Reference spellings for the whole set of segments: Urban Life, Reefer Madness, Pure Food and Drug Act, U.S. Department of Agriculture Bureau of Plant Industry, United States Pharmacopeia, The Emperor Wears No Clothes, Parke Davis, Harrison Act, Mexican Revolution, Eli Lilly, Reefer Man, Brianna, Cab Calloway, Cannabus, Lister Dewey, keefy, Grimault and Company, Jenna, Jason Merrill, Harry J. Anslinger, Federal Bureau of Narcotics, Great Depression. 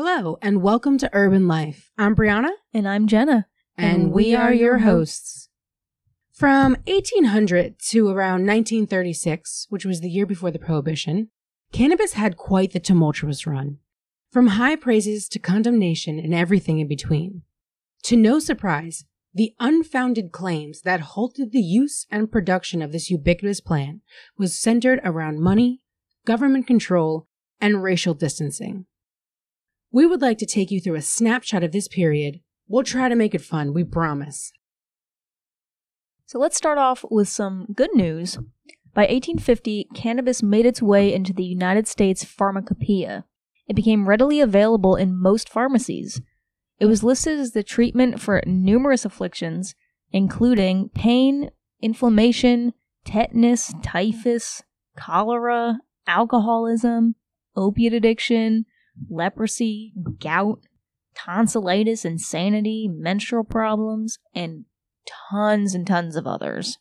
Hello, and welcome to Urban Life. I'm Brianna. And I'm Jenna. And we are your hosts. From 1800 to around 1936, which was the year before the Prohibition, cannabis had quite the tumultuous run, from high praises to condemnation and everything in between. To no surprise, the unfounded claims that halted the use and production of this ubiquitous plant was centered around money, government control, and racial distancing. We would like to take you through a snapshot of this period. We'll try to make it fun, we promise. So let's start off with some good news. By 1850, cannabis made its way into the United States Pharmacopeia. It became readily available in most pharmacies. It was listed as the treatment for numerous afflictions, including pain, inflammation, tetanus, typhus, cholera, alcoholism, opiate addiction, leprosy, gout, tonsillitis, insanity, menstrual problems, and tons of others.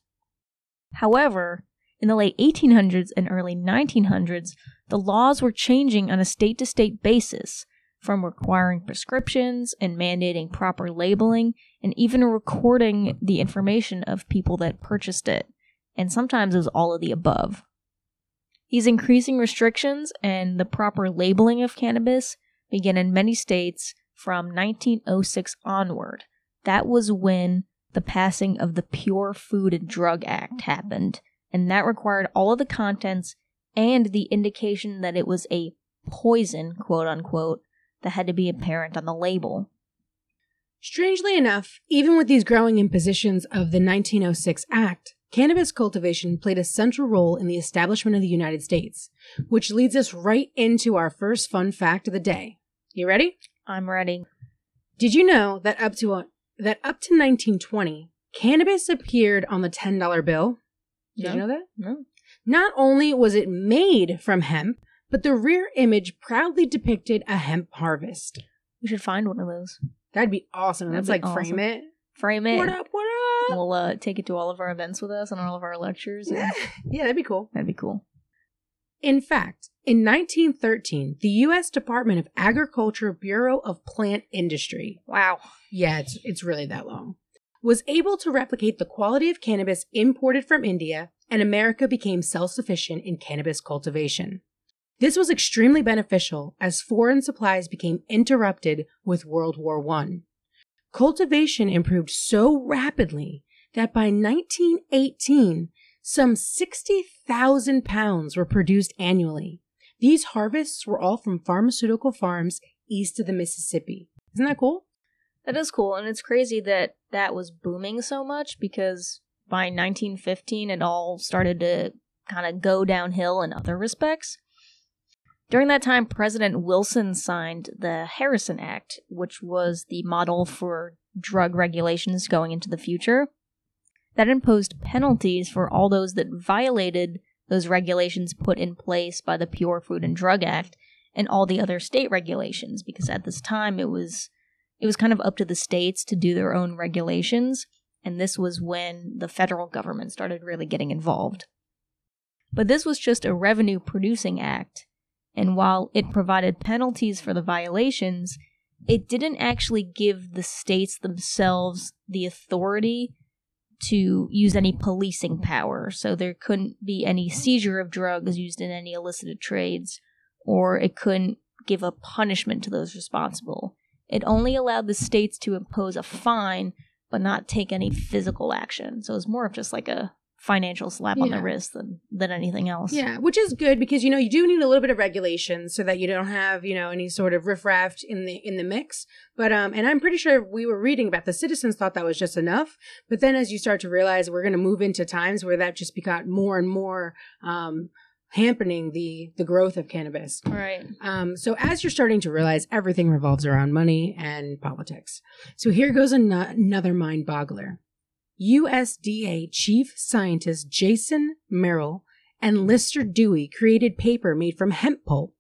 However, in the late 1800s and early 1900s, the laws were changing on a state-to-state basis, from requiring prescriptions and mandating proper labeling, and even recording the information of people that purchased it, and sometimes it was all of the above. These increasing restrictions and the proper labeling of cannabis began in many states from 1906 onward. That was when the passing of the Pure Food and Drug Act happened, and that required all of the contents and the indication that it was a poison, quote-unquote, that had to be apparent on the label. Strangely enough, even with these growing impositions of the 1906 Act, cannabis cultivation played a central role in the establishment of the United States, which leads us right into our first fun fact of the day. You ready? I'm ready. Did you know that up to 1920, cannabis appeared on the $10 bill? Did you know that? No. Not only was it made from hemp, but the rear image proudly depicted a hemp harvest. We should find one of those. That'd be awesome. That's like awesome. Frame it. What up? We'll take it to all of our events with us and all of our lectures. And... yeah, that'd be cool. In fact, in 1913, the U.S. Department of Agriculture Bureau of Plant Industry. Wow. Yeah, it's really that long. Was able to replicate the quality of cannabis imported from India, and America became self-sufficient in cannabis cultivation. This was extremely beneficial as foreign supplies became interrupted with World War I. Cultivation improved so rapidly that by 1918, some 60,000 pounds were produced annually. These harvests were all from pharmaceutical farms east of the Mississippi. Isn't that cool? That is cool, and it's crazy that that was booming so much, because by 1915, it all started to kind of go downhill in other respects. During that time, President Wilson signed the Harrison Act, which was the model for drug regulations going into the future. That imposed penalties for all those that violated those regulations put in place by the Pure Food and Drug Act and all the other state regulations, because at this time it was kind of up to the states to do their own regulations, and this was when the federal government started really getting involved. But this was just a revenue-producing act. And while it provided penalties for the violations, it didn't actually give the states themselves the authority to use any policing power. So there couldn't be any seizure of drugs used in any illicit trades, or it couldn't give a punishment to those responsible. It only allowed the states to impose a fine, but not take any physical action. So it was more of just like a financial slap on the wrist than anything else. Yeah, which is good, because you do need a little bit of regulation so that you don't have any sort of riffraff in the mix. But and I'm pretty sure we were reading about the citizens thought that was just enough, but then as you start to realize we're going to move into times where that just got more and more hampering the growth of cannabis. Right. So as you're starting to realize, everything revolves around money and politics. So here goes another mind boggler. USDA Chief Scientist Jason Merrill and Lister Dewey created paper made from hemp pulp.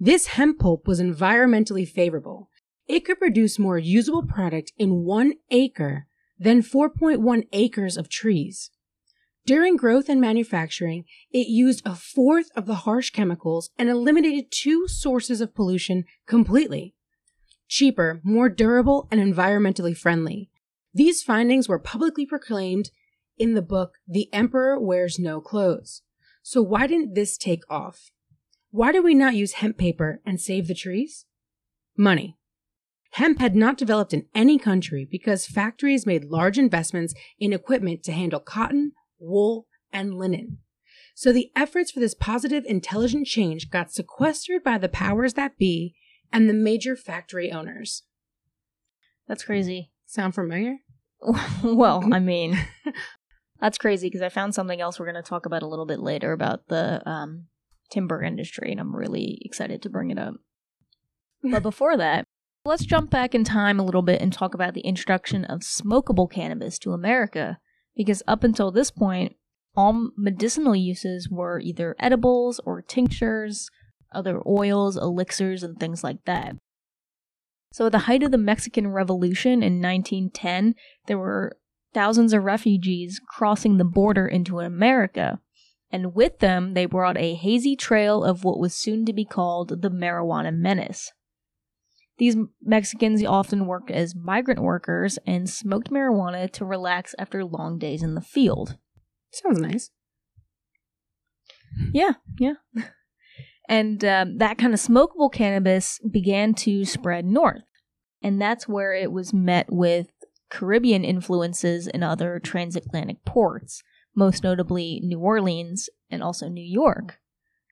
This hemp pulp was environmentally favorable. It could produce more usable product in 1 acre than 4.1 acres of trees. During growth and manufacturing, it used a fourth of the harsh chemicals and eliminated 2 sources of pollution completely, cheaper, more durable, and environmentally friendly. These findings were publicly proclaimed in the book The Emperor Wears No Clothes. So why didn't this take off? Why do we not use hemp paper and save the trees? Money. Hemp had not developed in any country because factories made large investments in equipment to handle cotton, wool, and linen. So the efforts for this positive, intelligent change got sequestered by the powers that be and the major factory owners. That's crazy. Sound familiar? Well, I mean, that's crazy because I found something else we're going to talk about a little bit later about the timber industry, and I'm really excited to bring it up. But before that, let's jump back in time a little bit and talk about the introduction of smokable cannabis to America, because up until this point, all medicinal uses were either edibles or tinctures, other oils, elixirs, and things like that. So at the height of the Mexican Revolution in 1910, there were thousands of refugees crossing the border into America, and with them, they brought a hazy trail of what was soon to be called the marijuana menace. These Mexicans often worked as migrant workers and smoked marijuana to relax after long days in the field. Sounds nice. Yeah. And that kind of smokable cannabis began to spread north. And that's where it was met with Caribbean influences in other transatlantic ports, most notably New Orleans and also New York.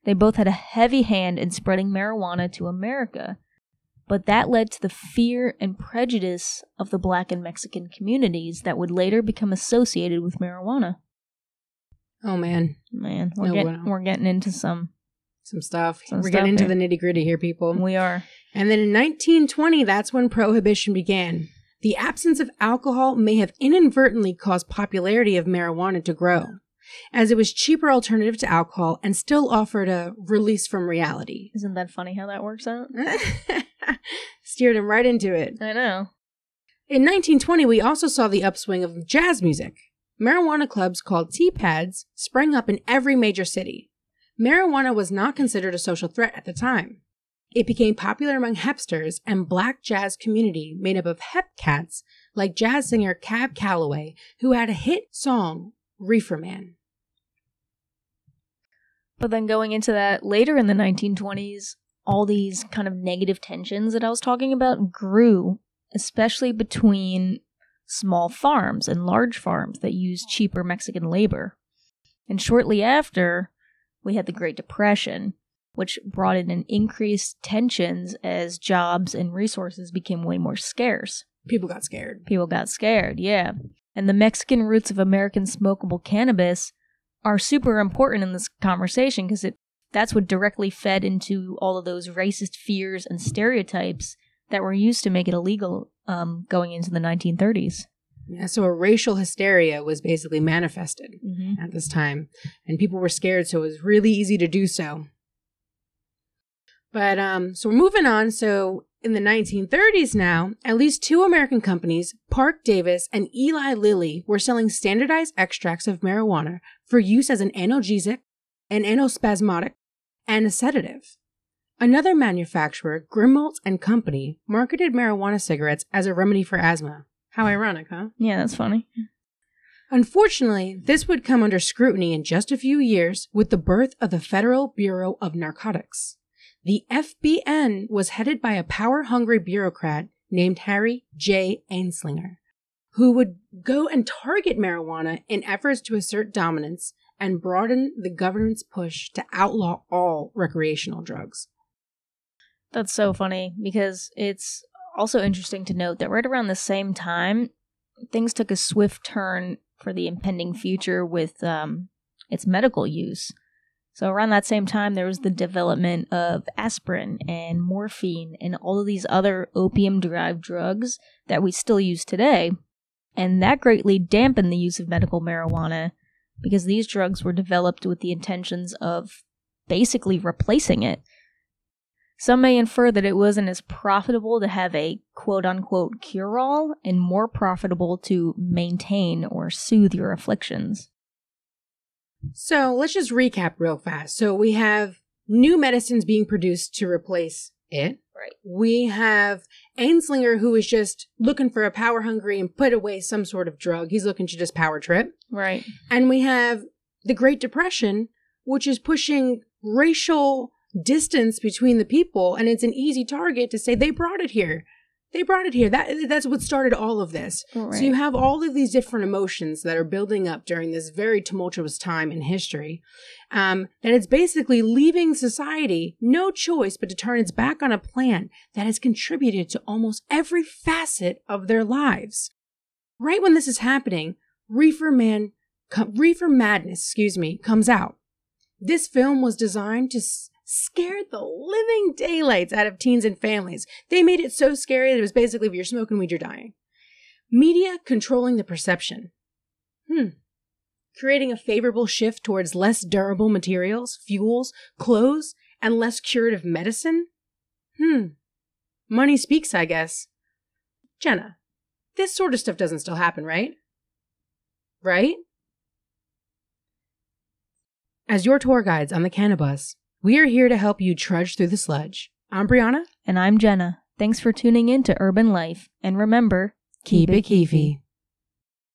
They both had a heavy hand in spreading marijuana to America. But that led to the fear and prejudice of the Black and Mexican communities that would later become associated with marijuana. Oh, man. We're getting into some stuff. Getting into the nitty-gritty here, people. We are. And then in 1920, that's when Prohibition began. The absence of alcohol may have inadvertently caused popularity of marijuana to grow, as it was a cheaper alternative to alcohol and still offered a release from reality. Isn't that funny how that works out? Steered him right into it. I know. In 1920, we also saw the upswing of jazz music. Marijuana clubs called T-pads sprang up in every major city. Marijuana was not considered a social threat at the time. It became popular among hipsters, and Black jazz community made up of hep cats like jazz singer Cab Calloway, who had a hit song, Reefer Man. But then going into that later in the 1920s, all these kind of negative tensions that I was talking about grew, especially between small farms and large farms that used cheaper Mexican labor. And shortly after, we had the Great Depression, which brought in an increased tensions as jobs and resources became way more scarce. People got scared, yeah. And the Mexican roots of American smokable cannabis are super important in this conversation because that's what directly fed into all of those racist fears and stereotypes that were used to make it illegal going into the 1930s. Yeah, so a racial hysteria was basically manifested at this time, and people were scared, so it was really easy to do so. But so we're moving on. So in the 1930s now, at least two American companies, Parke Davis and Eli Lilly, were selling standardized extracts of marijuana for use as an analgesic, an antispasmodic, and a sedative. Another manufacturer, Grimault and Company, marketed marijuana cigarettes as a remedy for asthma. How ironic, huh? Yeah, that's funny. Unfortunately, this would come under scrutiny in just a few years with the birth of the Federal Bureau of Narcotics. The FBN was headed by a power-hungry bureaucrat named Harry J. Anslinger, who would go and target marijuana in efforts to assert dominance and broaden the government's push to outlaw all recreational drugs. That's so funny, because it's also interesting to note that right around the same time, things took a swift turn for the impending future with its medical use. So around that same time, there was the development of aspirin and morphine and all of these other opium-derived drugs that we still use today. And that greatly dampened the use of medical marijuana because these drugs were developed with the intentions of basically replacing it. Some may infer that it wasn't as profitable to have a quote-unquote cure-all and more profitable to maintain or soothe your afflictions. So let's just recap real fast. So we have new medicines being produced to replace it. Right. We have Anslinger, who is just looking for a power hungry and put away some sort of drug. He's looking to just power trip. Right. And we have the Great Depression, which is pushing racial distance between the people. And it's an easy target to say they brought it here. They brought it here. That's what started all of this. Right. So you have all of these different emotions that are building up during this very tumultuous time in history. And it's basically leaving society no choice but to turn its back on a plan that has contributed to almost every facet of their lives. Right when this is happening, Reefer Madness comes out. This film was designed to scared the living daylights out of teens and families. They made it so scary that it was basically, if you're smoking weed, you're dying. Media controlling the perception. Creating a favorable shift towards less durable materials, fuels, clothes, and less curative medicine? Money speaks, I guess. Jenna, this sort of stuff doesn't still happen, right? Right? As your tour guides on the Cannabus, we are here to help you trudge through the sludge. I'm Brianna. And I'm Jenna. Thanks for tuning in to Urban Life. And remember, keep it keefy.